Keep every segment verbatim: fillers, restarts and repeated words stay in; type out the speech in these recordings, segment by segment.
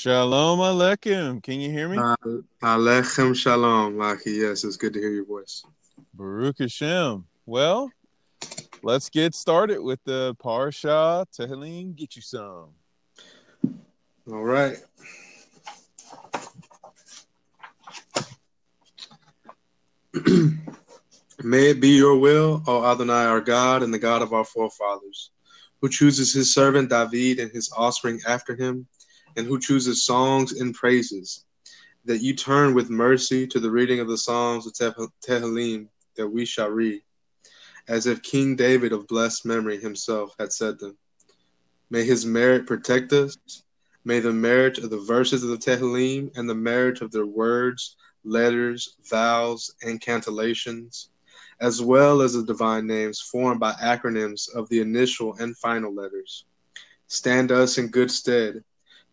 Shalom Aleichem. Can you hear me? Uh, Aleichem Shalom, Laki. Yes, it's good to hear your voice. Baruch Hashem. Well, let's get started with the Parsha Tehillim. Get you some. All right. May it be your will, O Adonai, our God, and the God of our forefathers, who chooses his servant David and his offspring after him, and who chooses songs and praises, that you turn with mercy to the reading of the Psalms of Teh- Tehillim that we shall read, as if King David of blessed memory himself had said them. May his merit protect us. May the merit of the verses of the Tehillim and the merit of their words, letters, vowels, and cantillations, as well as the divine names formed by acronyms of the initial and final letters, stand us in good stead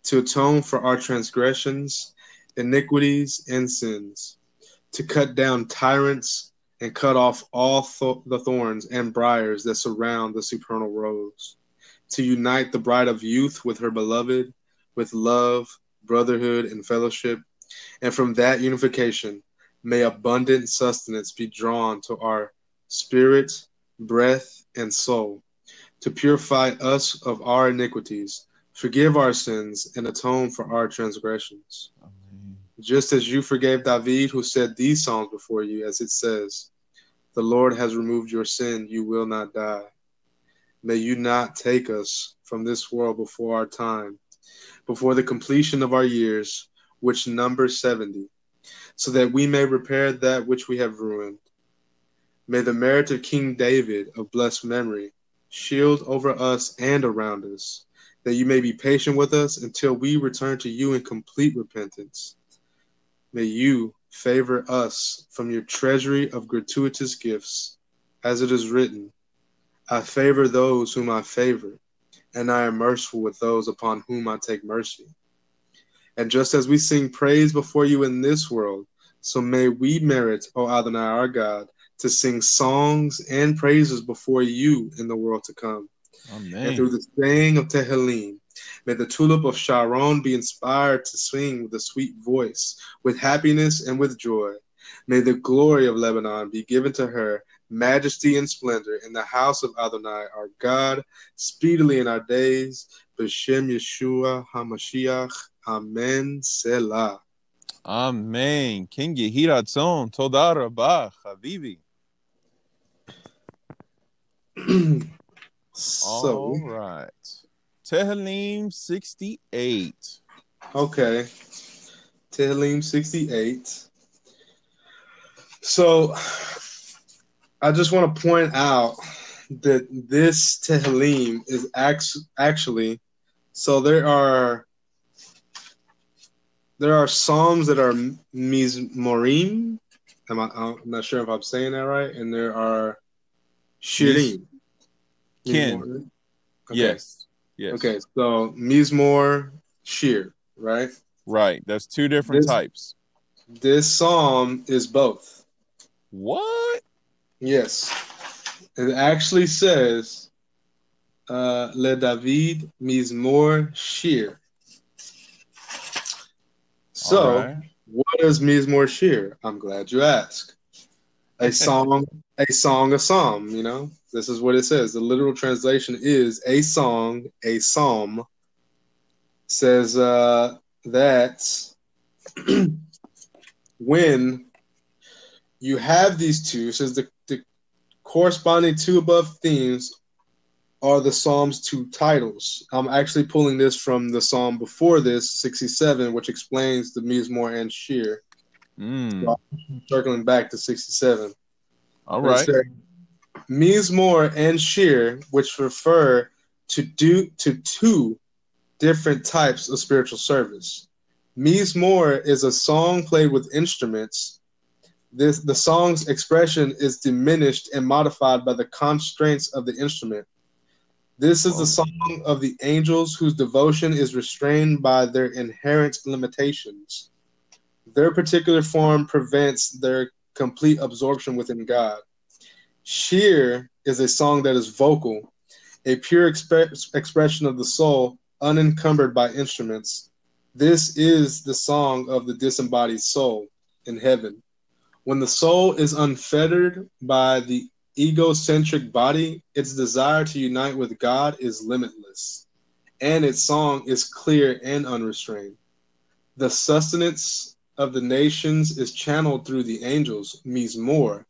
to atone for our transgressions, iniquities, and sins, to cut down tyrants and cut off all th- the thorns and briars that surround the supernal rose, to unite the bride of youth with her beloved, with love, brotherhood, and fellowship, and from that unification, may abundant sustenance be drawn to our spirit, breath, and soul, to purify us of our iniquities, forgive our sins, and atone for our transgressions. Amen. Just as you forgave David, who said these psalms before you, as it says, "The Lord has removed your sin, you will not die." May you not take us from this world before our time, before the completion of our years, which number seventy, so that we may repair that which we have ruined. May the merit of King David of blessed memory shield over us and around us, that you may be patient with us until we return to you in complete repentance. May you favor us from your treasury of gratuitous gifts, as it is written, "I favor those whom I favor, and I am merciful with those upon whom I take mercy." And just as we sing praise before you in this world, so may we merit, O Adonai, our God, to sing songs and praises before you in the world to come. Amen. And through the saying of Tehillim, may the tulip of Sharon be inspired to sing with a sweet voice, with happiness and with joy. May the glory of Lebanon be given to her, majesty and splendor, in the house of Adonai, our God, speedily in our days, b'shem Yeshua HaMashiach. Amen. Selah. Amen. King Yehiratzon. Toda Rabah. Habibi. All right. Tehillim sixty-eight. Okay. Tehillim sixty-eight. So, I just want to point out that this Tehillim is act- actually, so there are There are psalms that are Mizmorim. I'm, I'm not sure if I'm saying that right. And there are Shirim. Kin. Okay. Yes. Yes. Okay. So Mizmor, Shir, right? Right. That's two different this, types. This psalm is both. What? Yes. It actually says uh, Le David Mizmor Shir. So, right. What is Mizmor Shir? I'm glad you asked. A song, a song, a psalm, you know? This is what it says. The literal translation is a song, a psalm. It says uh, that when you have these two, it says the, the corresponding two above themes are the Psalms two titles. I'm actually pulling this from the Psalm before this, sixty-seven, which explains the Mizmor and Shir. Mm. So I'm circling back to sixty-seven. All right. Mizmor and Shir, which refer to do to two different types of spiritual service. Mizmor is a song played with instruments. This the song's expression is diminished and modified by the constraints of the instrument. This is the song of the angels whose devotion is restrained by their inherent limitations. Their particular form prevents their complete absorption within God. Shir is a song that is vocal, a pure exp- expression of the soul, unencumbered by instruments. This is the song of the disembodied soul in heaven. When the soul is unfettered by the egocentric body, its desire to unite with God is limitless, and its song is clear and unrestrained. The sustenance of the nations is channeled through the angels, Mizmor.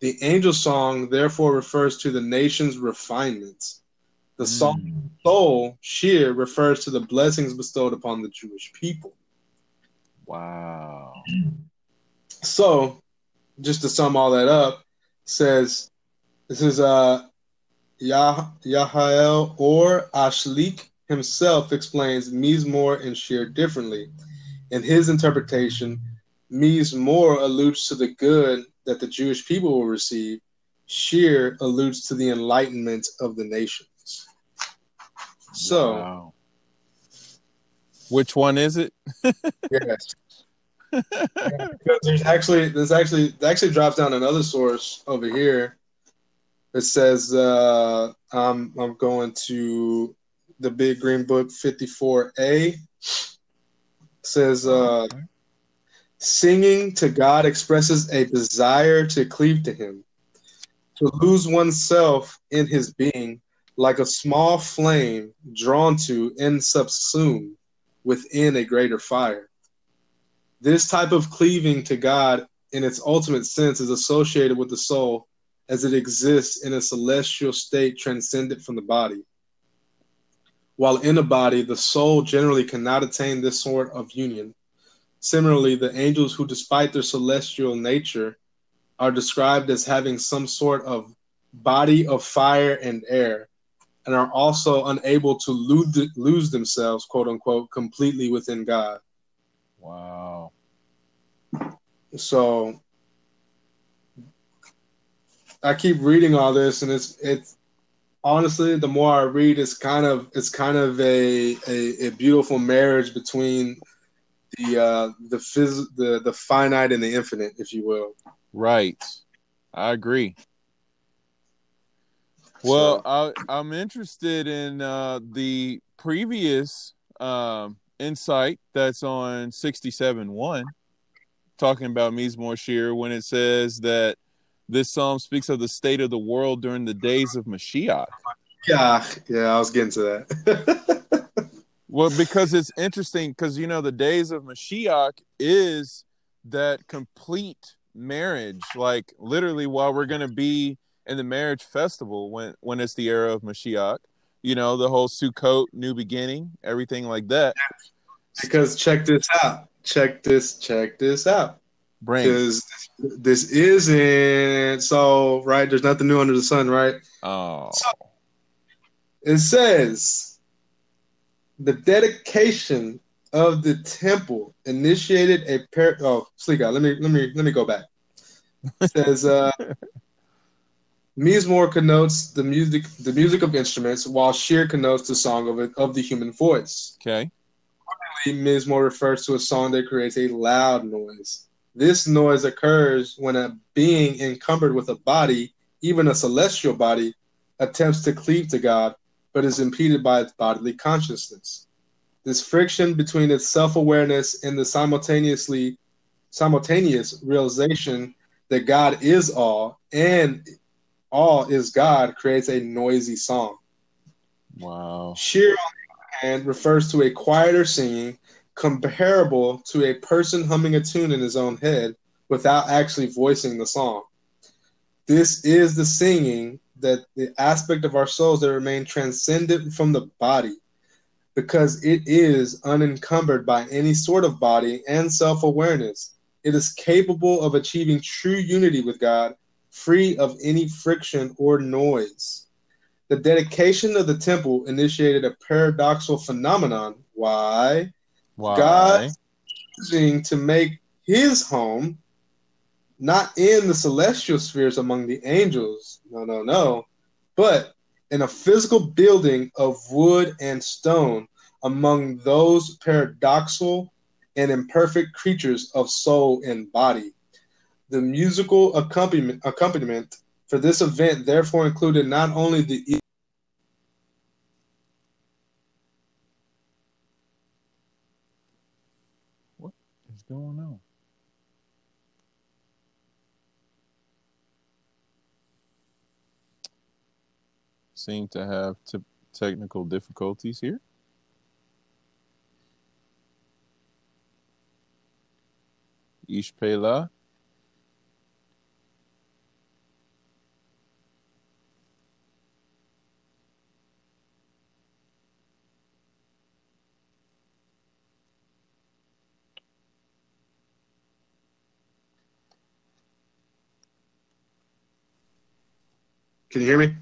The angel song therefore refers to the nation's refinements. The song soul, Shir, refers to the blessings bestowed upon the Jewish people. Wow. So, just to sum all that up, says, this is uh, Yah- Yahael or Ashlik himself explains Mizmor and Shir differently. In his interpretation, Mizmor alludes to the good that the Jewish people will receive. Shir alludes to the enlightenment of the nation. So, wow. Which one is it? Yes, yeah, there's actually there's actually it actually drops down another source over here. It says uh, I'm I'm going to the Big Green Book fifty-four A. It says uh, okay. Singing to God expresses a desire to cleave to Him, to lose oneself in His being. Like a small flame drawn to and subsumed within a greater fire. This type of cleaving to God in its ultimate sense is associated with the soul as it exists in a celestial state transcendent from the body. While in a body, the soul generally cannot attain this sort of union. Similarly, the angels who, despite their celestial nature, are described as having some sort of body of fire and air, and are also unable to lose, lose themselves, quote unquote, completely within God. Wow. So I keep reading all this, and it's it's honestly, the more I read, it's kind of it's kind of a a, a beautiful marriage between the uh, the phys- the the finite and the infinite, if you will. Right. I agree. Well, I, I'm interested in uh, the previous um, insight that's on sixty-seven one, talking about Mizmor Shir, when it says that this psalm speaks of the state of the world during the days of Mashiach. Yeah, yeah, I was getting to that. Well, because it's interesting, because, you know, the days of Mashiach is that complete marriage, like literally while we're going to be in the marriage festival, when, when it's the era of Mashiach, you know, the whole Sukkot, new beginning, everything like that. Because check this out. Check this, check this out. Because this isn't, so, right, there's nothing new under the sun, right? Oh. So, it says, the dedication of the temple initiated a pair, oh, sleep out, let me, let me, let me go back. It says, uh, Mizmor connotes the music, the music of instruments, while Shir connotes the song of it, of the human voice. Okay. Finally, Mizmor refers to a song that creates a loud noise. This noise occurs when a being encumbered with a body, even a celestial body, attempts to cleave to God, but is impeded by its bodily consciousness. This friction between its self-awareness and the simultaneously simultaneous realization that God is all and all is God creates a noisy song. Wow. Shir, on the other hand, refers to a quieter singing comparable to a person humming a tune in his own head without actually voicing the song. This is the singing that the aspect of our souls that remain transcendent from the body, because it is unencumbered by any sort of body and self-awareness. It is capable of achieving true unity with God, free of any friction or noise. The dedication of the temple initiated a paradoxical phenomenon. Why? Why? God choosing to make his home not in the celestial spheres among the angels, no, no, no, but in a physical building of wood and stone among those paradoxical and imperfect creatures of soul and body. The musical accompaniment, accompaniment for this event therefore included not only the is going on? Seem to have t- technical difficulties here. Ish Pela. Can you hear me?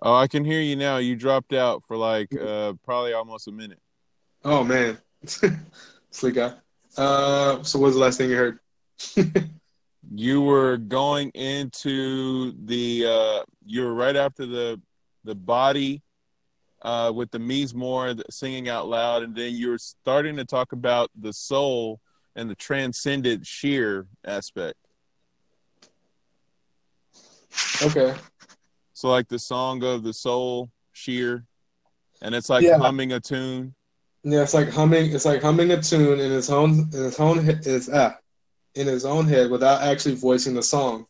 Oh, I can hear you now. You dropped out for like uh, probably almost a minute. Oh, man. Slick guy. Uh, so what was the last thing you heard? You were going into the uh, – you were right after the the body uh, with the Mizmor singing out loud, and then you were starting to talk about the soul and the transcendent Shir aspect. Okay. So like the song of the soul, Shir, and it's like yeah. humming a tune. Yeah, it's like humming. It's like humming a tune in his own in his own is ah, in his own head without actually voicing the song.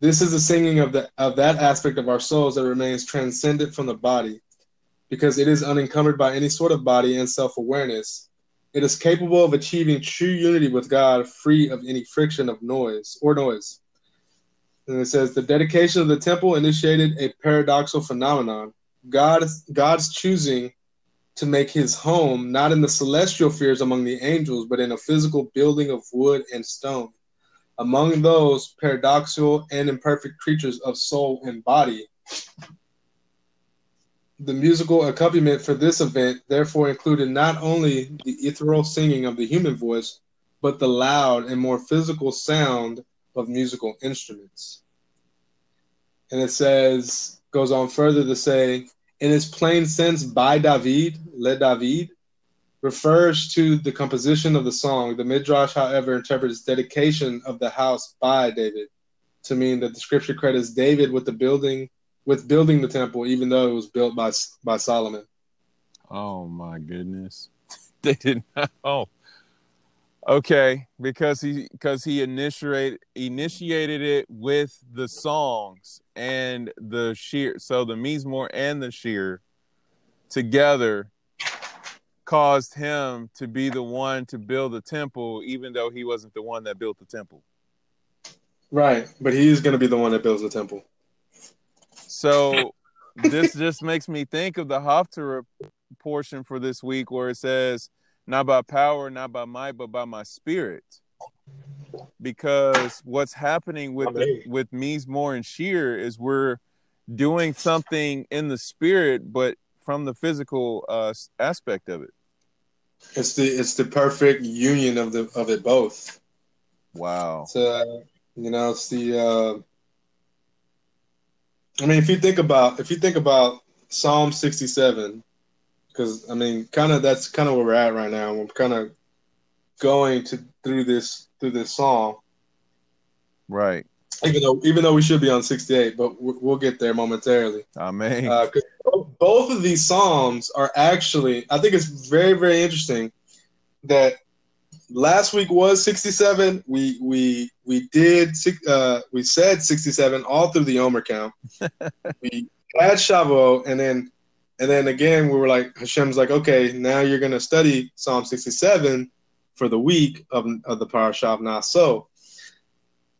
This is the singing of the of that aspect of our souls that remains transcendent from the body, because it is unencumbered by any sort of body and self-awareness. It is capable of achieving true unity with God, free of any friction of noise or noise. And it says, the dedication of the temple initiated a paradoxical phenomenon. God, God's choosing to make his home not in the celestial spheres among the angels, but in a physical building of wood and stone. Among those paradoxical and imperfect creatures of soul and body, the musical accompaniment for this event therefore included not only the ethereal singing of the human voice, but the loud and more physical sound of musical instruments. And it says, goes on further to say, in its plain sense, by David, le David, refers to the composition of the song. The Midrash, however, interprets dedication of the house by David to mean that the scripture credits David with the building, with building the temple, even though it was built by by Solomon. Oh my goodness, they did not. Oh. Okay, because he because he initiated initiated it with the songs and the Shir, so the Mizmor and the Shir together caused him to be the one to build the temple, even though he wasn't the one that built the temple. Right, but he is going to be the one that builds the temple. So this just makes me think of the Haftara portion for this week, where it says, not by power, not by might, but by my spirit. Because what's happening with the, with Mizmor and Shir is we're doing something in the spirit, but from the physical uh, aspect of it. It's the it's the perfect union of the of it both. Wow. So you know, it's the. Uh, I mean, if you think about if you think about Psalm sixty-seven. Because, I mean, kind of that's kind of where we're at right now. We're kind of going to through this through this song, right? Even though even though we should be on sixty-eight, but we'll get there momentarily. Amen. Uh, both of these psalms are actually, I think it's very very interesting that last week was sixty-seven. We we we did uh, we said sixty-seven all through the Omer count. We had Shavuot, and then. And then again, we were like, Hashem's like, okay, now you're going to study Psalm sixty-seven for the week of, of the Parsha of Naso.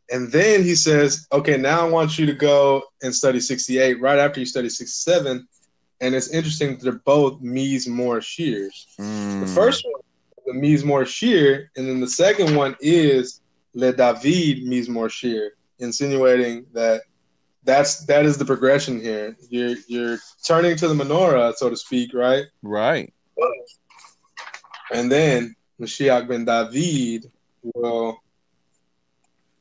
And then he says, okay, now I want you to go and study sixty-eight right after you study sixty-seven. And it's interesting that they're both Mizmor Shirs. Mm. The first one is the Mizmor Shir, and then the second one is Le David Mizmor Shir, insinuating that That's that is the progression here. You're you're turning to the menorah, so to speak, right? Right. And then Mashiach ben David will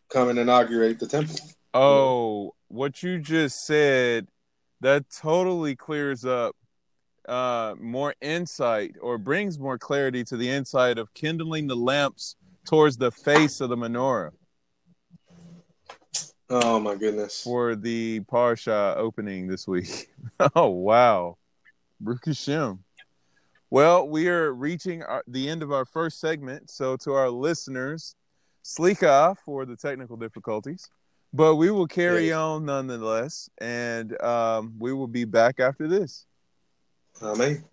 come and inaugurate the temple. Oh, what you just said, that totally clears up uh, more insight, or brings more clarity to the insight of kindling the lamps towards the face of the menorah. Oh, my goodness. For the Parsha opening this week. Oh, wow. Baruch Hashem. Well, we are reaching our, the end of our first segment. So to our listeners, slicha for the technical difficulties. But we will carry hey. on nonetheless, and um, we will be back after this. Amen.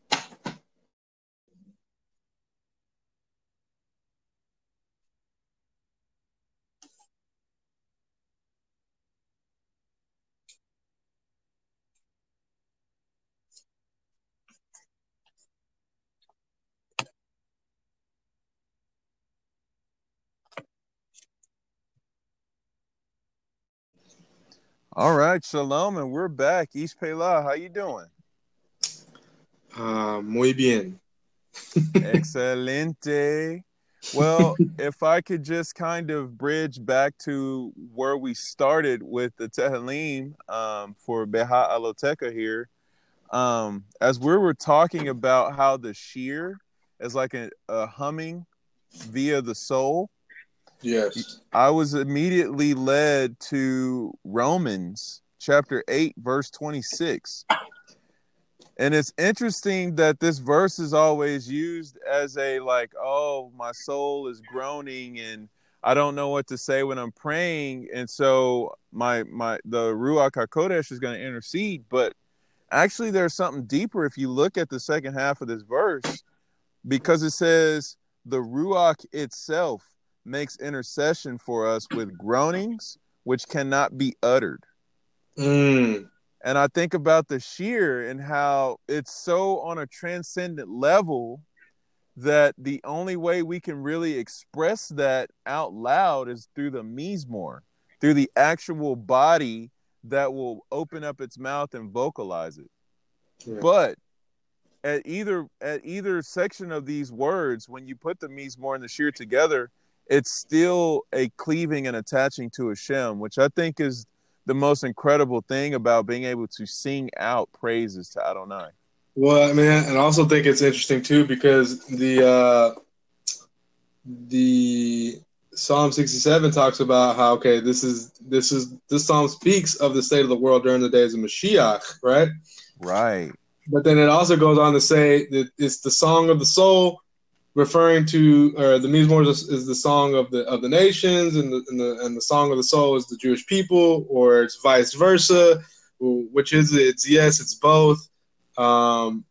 All right, shalom, and we're back. Ish Pela, how you doing? Uh, muy bien. Excelente. Well, if I could just kind of bridge back to where we started with the Tehillim um, for Beha Aloteca here. Um, as we were talking about how the Shir is like a, a humming via the soul. Yes. I was immediately led to Romans chapter eight, verse twenty-six. And it's interesting that this verse is always used as a like, oh, my soul is groaning and I don't know what to say when I'm praying. And so my my the Ruach HaKodesh is going to intercede. But actually there's something deeper if you look at the second half of this verse, because it says the Ruach itself makes intercession for us with groanings which cannot be uttered. Mm. And I think about the Shir and how it's so on a transcendent level that the only way we can really express that out loud is through the Mizmor, through the actual body that will open up its mouth and vocalize it. Yeah. But at either at either section of these words, when you put the Mizmor and the Shir together, it's still a cleaving and attaching to Hashem, which I think is the most incredible thing about being able to sing out praises to Adonai. Well, I mean, and I also think it's interesting too, because the uh, the Psalm sixty-seven talks about how okay, this is this is this Psalm speaks of the state of the world during the days of Mashiach, right? Right. But then it also goes on to say that it's the song of the soul, referring to, or the Mizmor is, is the song of the of the nations, and the, and the and the song of the soul is the Jewish people, or it's vice versa, which is it's yes, it's both. Um,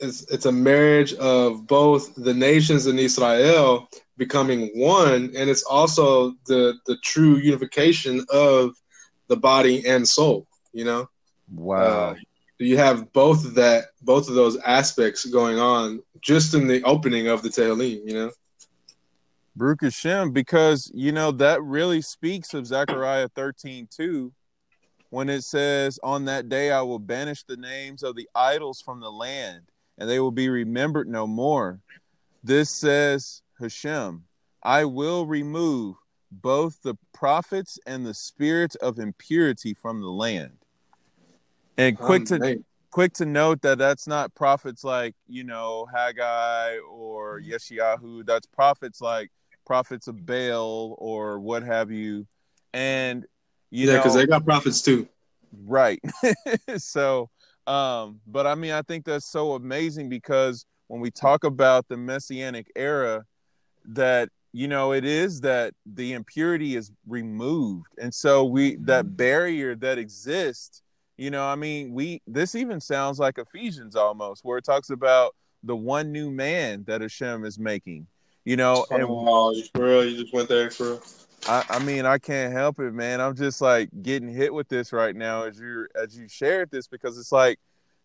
it's it's a marriage of both the nations in Israel becoming one, and it's also the the true unification of the body and soul. You know, wow. Uh, You have both of that, both of those aspects going on just in the opening of the Tehillim, you know. Baruch Hashem, because you know that really speaks of Zechariah thirteen two, when it says, "On that day I will banish the names of the idols from the land, and they will be remembered no more." This says Hashem, "I will remove both the prophets and the spirit of impurity from the land." And quick to um, quick to note that that's not prophets like, you know, Haggai or Yeshayahu. That's prophets like prophets of Baal or what have you. And, you yeah, know. Yeah, because they got prophets too. Right. so, um, but I mean, I think that's so amazing, because when we talk about the Messianic era, that, you know, it is that the impurity is removed. And so we that barrier that exists. You know, I mean, we this even sounds like Ephesians almost, where it talks about the one new man that Hashem is making. You know, and oh, for real, you just went there for real. I, I mean, I can't help it, man. I'm just like getting hit with this right now as you as you shared this, because it's like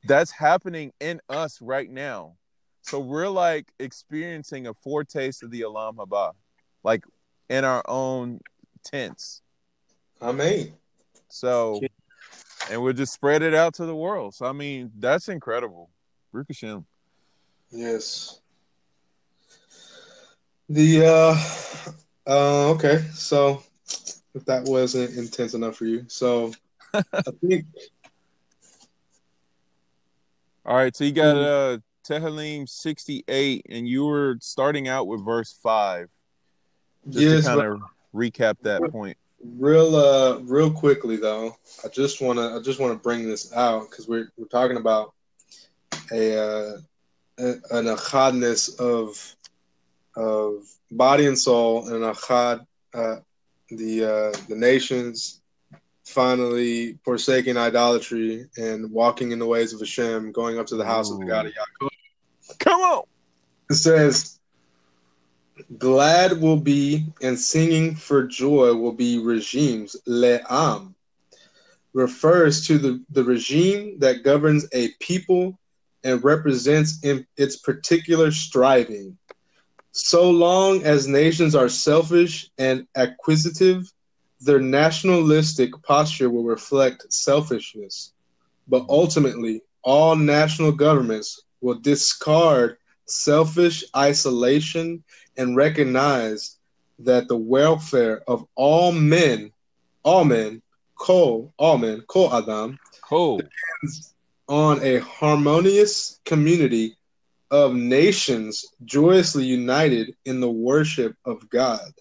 that's happening in us right now. So we're like experiencing a foretaste of the Olam HaBa, like in our own tents. I mean, so. And we'll just spread it out to the world. So, I mean, that's incredible. Baruch Hashem. Yes. The, uh, uh, okay. So, if that wasn't intense enough for you. So, I think. All right. So, you got uh, Tehillim sixty-eight, and you were starting out with verse five. Just yes, to kind of but- recap that point. Real, uh, real quickly though, I just wanna, I just wanna bring this out because we're we're talking about a uh, an achadness of of body and soul, and an achad, uh, the uh, the nations, finally forsaking idolatry and walking in the ways of Hashem, going up to the house Ooh. of the God of Yaakov. Come on! It says, glad will be and singing for joy will be regimes. Le'am refers to the, the regime that governs a people and represents in its particular striving. So long as nations are selfish and acquisitive, their nationalistic posture will reflect selfishness, but ultimately all national governments will discard selfish isolation and recognize that the welfare of all men, all men, ko, all men, ko adam, ko, depends on a harmonious community of nations joyously united in the worship of God.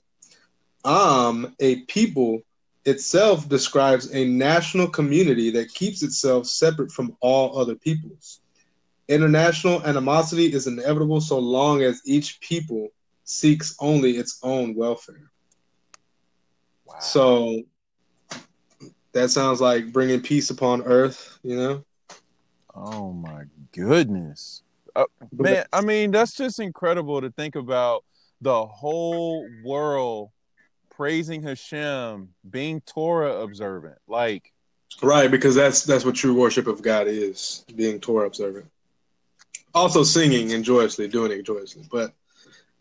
Am, a people, itself describes a national community that keeps itself separate from all other peoples. International animosity is inevitable so long as each people seeks only its own welfare. Wow. So that sounds like bringing peace upon earth, you know? Oh my goodness. Uh, man, I mean, that's just incredible to think about the whole world praising Hashem, being Torah observant, like right, because that's that's what true worship of God is, being Torah observant. Also singing and joyously, doing it joyously. But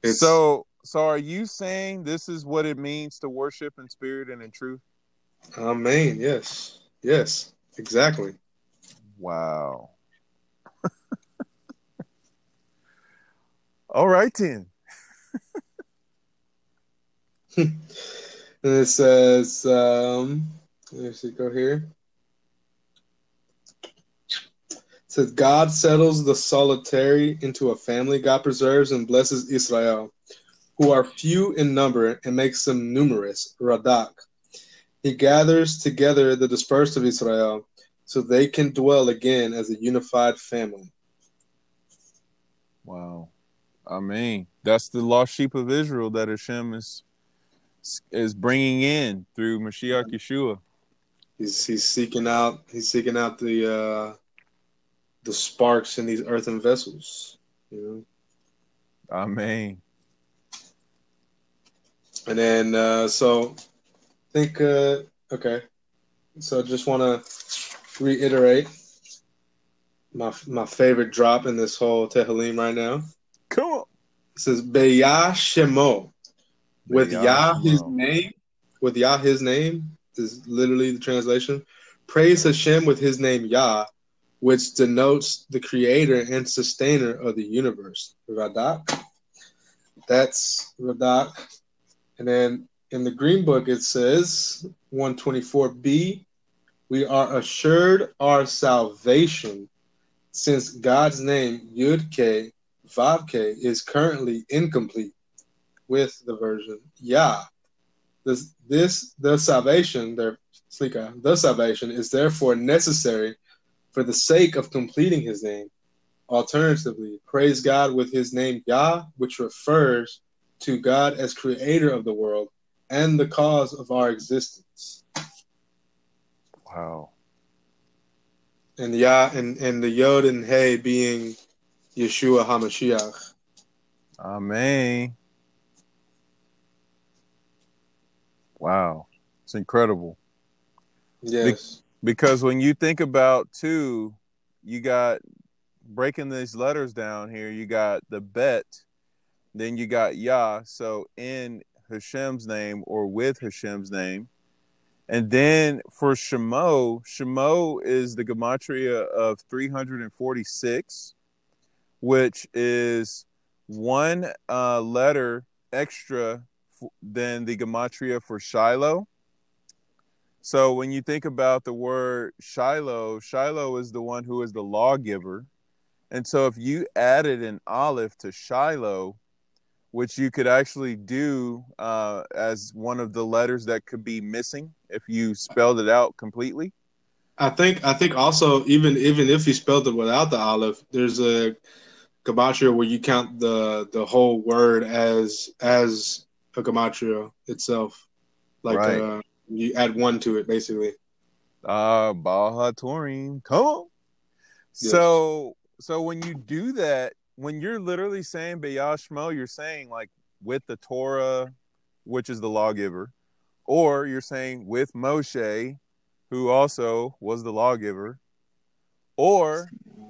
it's... so, so are you saying this is what it means to worship in spirit and in truth? Amen. Yes. Yes. Exactly. Wow. All right, then. And it says, um, let's see, go here. It says, God settles the solitary into a family. God preserves and blesses Israel, who are few in number, and makes them numerous. Radak. He gathers together the dispersed of Israel so they can dwell again as a unified family. Wow. I mean, that's the lost sheep of Israel that Hashem is is bringing in through Mashiach Yeshua. He's he's seeking out he's seeking out the uh, the sparks in these earthen vessels, you know. Amen. And then uh, so I think uh, okay. So I just want to reiterate my my favorite drop in this whole Tehillim right now. Come on. It says Beya Shemo. With Yah, his name, with Yah, his name is literally the translation. Praise Hashem with his name Yah, which denotes the creator and sustainer of the universe. Radak. That's Radak. And then in the Green Book, it says one twenty-four b, we are assured our salvation since God's name Yud-ke, Vav-ke is currently incomplete. With the version Yah, this this the salvation their slika the salvation is therefore necessary for the sake of completing his name. Alternatively, praise God with his name Yah, which refers to God as creator of the world and the cause of our existence. Wow. And Yah and, and the Yod and Hey being Yeshua HaMashiach. Amen. Wow, it's incredible. Yes. Be- because when you think about two, you got breaking these letters down here, you got the bet, then you got Yah, so in Hashem's name or with Hashem's name. And then for Shemo, Shemo is the Gematria of three hundred forty-six, which is one uh, letter extra than the Gematria for Shiloh. So when you think about the word Shiloh, Shiloh is the one who is the lawgiver. And so if you added an aleph to Shiloh, which you could actually do uh, as one of the letters that could be missing if you spelled it out completely. I think I think also even even if you spelled it without the aleph, there's a gematria where you count the the whole word as as a gematria itself, like right. uh, you add one to it basically. Uh, Ba'al HaTurim, come on. Yeah. So so when you do that, when you're literally saying B'yashmo, you're saying like with the Torah, which is the lawgiver, or you're saying with Moshe, who also was the lawgiver, or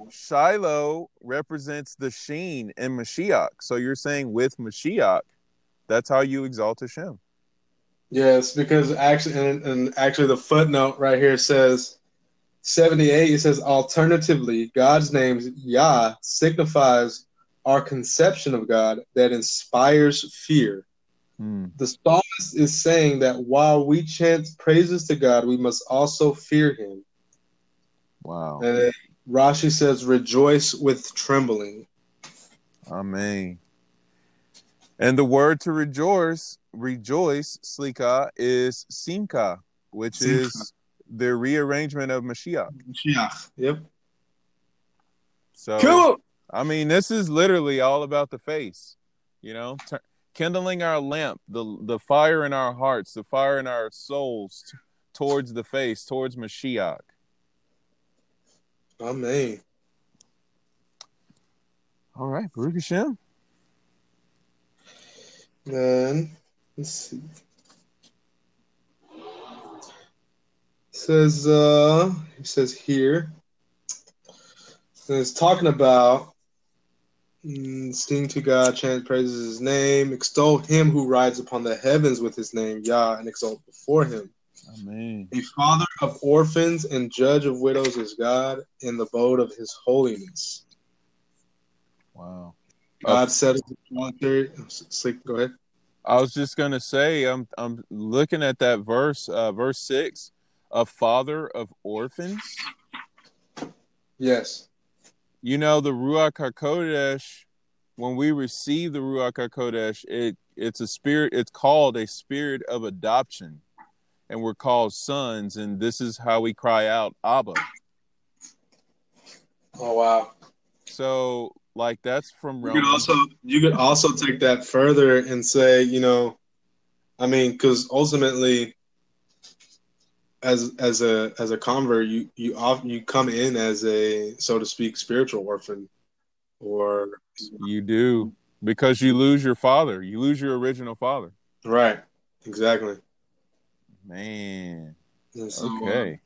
Shiloh represents the Sheen in Mashiach. So you're saying with Mashiach, that's how you exalt Hashem. Yes, because actually, and, and actually the footnote right here says seventy-eight, it says, alternatively, God's name, Yah, signifies our conception of God that inspires fear. Hmm. The psalmist is saying that while we chant praises to God, we must also fear him. Wow. And then Rashi says, rejoice with trembling. Amen. And the word to rejoice, rejoice, slika, is simka, which simka. is the rearrangement of Mashiach. Mashiach, yep. So, cool. I mean, this is literally all about the face, you know? Tur- kindling our lamp, the the fire in our hearts, the fire in our souls t- towards the face, towards Mashiach. Amen. All right, Baruch Hashem. Then, let's see. It says, uh, it says here, it's talking about sing to God, chant praises his name, extol him who rides upon the heavens with his name, Yah, and exalt before him. Amen. The father of orphans and judge of widows is God in the abode of his holiness. Wow. God uh, said, go ahead. I was just going to say, I'm I'm looking at that verse, uh, verse six, a father of orphans. Yes. You know, the Ruach HaKodesh, when we receive the Ruach HaKodesh, it, it's a spirit, it's called a spirit of adoption. And we're called sons, and this is how we cry out, Abba. Oh, wow. So, like, that's from Romans. You could also, you could also take that further and say, you know, I mean, because ultimately, as as a as a convert, you you often, you come in as a, so to speak, spiritual orphan, or you do, because you lose your father, you lose your original father. Right. Exactly. Man. Yes, okay.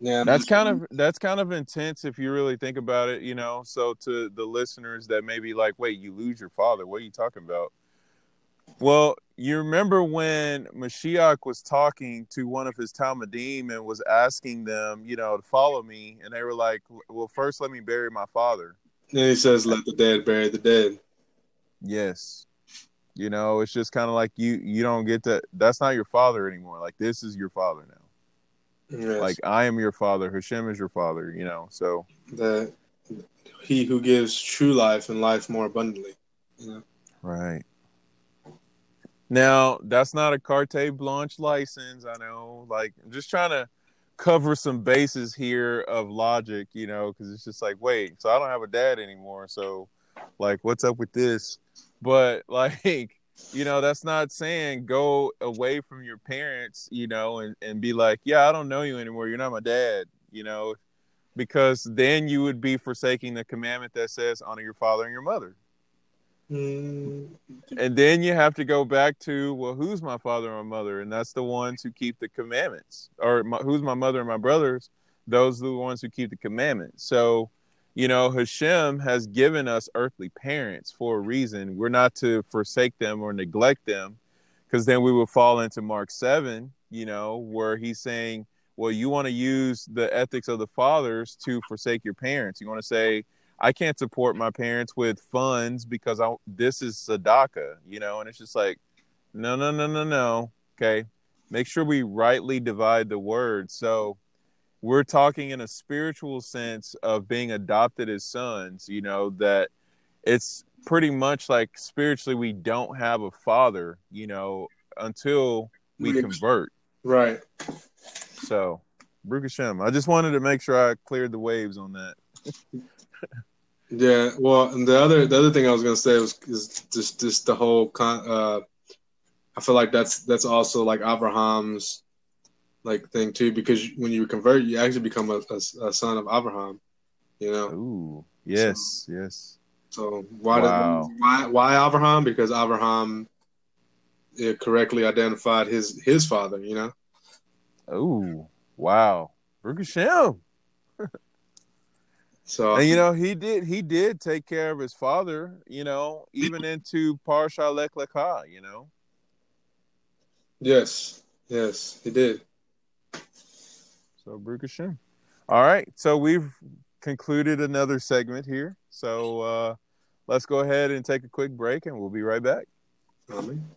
Yeah. That's kind of that's kind of intense if you really think about it, you know. So to the listeners that may be like, wait, you lose your father, what are you talking about? Well, you remember when Mashiach was talking to one of his Talmudim and was asking them, you know, to follow me, and they were like, well, first let me bury my father. And he says, let the dead bury the dead. Yes. You know, it's just kind of like you you don't get to, that's not your father anymore. Like, this is your father now. Yes. Like, I am your father. Hashem is your father, you know, so. The, he who gives true life and life more abundantly. You know? Right. Now, that's not a carte blanche license, I know. Like, I'm just trying to cover some bases here of logic, you know, because it's just like, wait, so I don't have a dad anymore. So, like, what's up with this? But, like, you know, that's not saying go away from your parents, you know, and, and be like, yeah, I don't know you anymore. You're not my dad, you know, because then you would be forsaking the commandment that says honor your father and your mother. Mm. And then you have to go back to, well, who's my father and my mother? And that's the ones who keep the commandments. Or my, who's my mother and my brothers? Those are the ones who keep the commandments. So, you know, Hashem has given us earthly parents for a reason. We're not to forsake them or neglect them, because then we would fall into Mark seven, you know, where he's saying, well, you want to use the ethics of the fathers to forsake your parents. You want to say, I can't support my parents with funds because I, this is tzedakah, you know, and it's just like, no, no, no, no, no. Okay. Make sure we rightly divide the word. So we're talking in a spiritual sense of being adopted as sons, you know, that it's pretty much like spiritually we don't have a father, you know, until we convert. Right. So, Baruch Hashem, I just wanted to make sure I cleared the waves on that. Yeah, well, and the other the other thing I was gonna say was is just just the whole con. Uh, I feel like that's that's also like Abraham's like thing too, because when you convert, you actually become a, a, a son of Abraham. You know. Ooh. Yes. So, yes. So why wow. did, why why Abraham? Because Abraham it correctly identified his his father. You know. Ooh. Wow. Baruch Hashem. So, and you know, he did he did take care of his father, you know, even into Parsha Lech Lecha, you know. Yes, yes, he did. So Baruch Hashem. All right, so we've concluded another segment here. So uh, let's go ahead and take a quick break, and we'll be right back. Amen.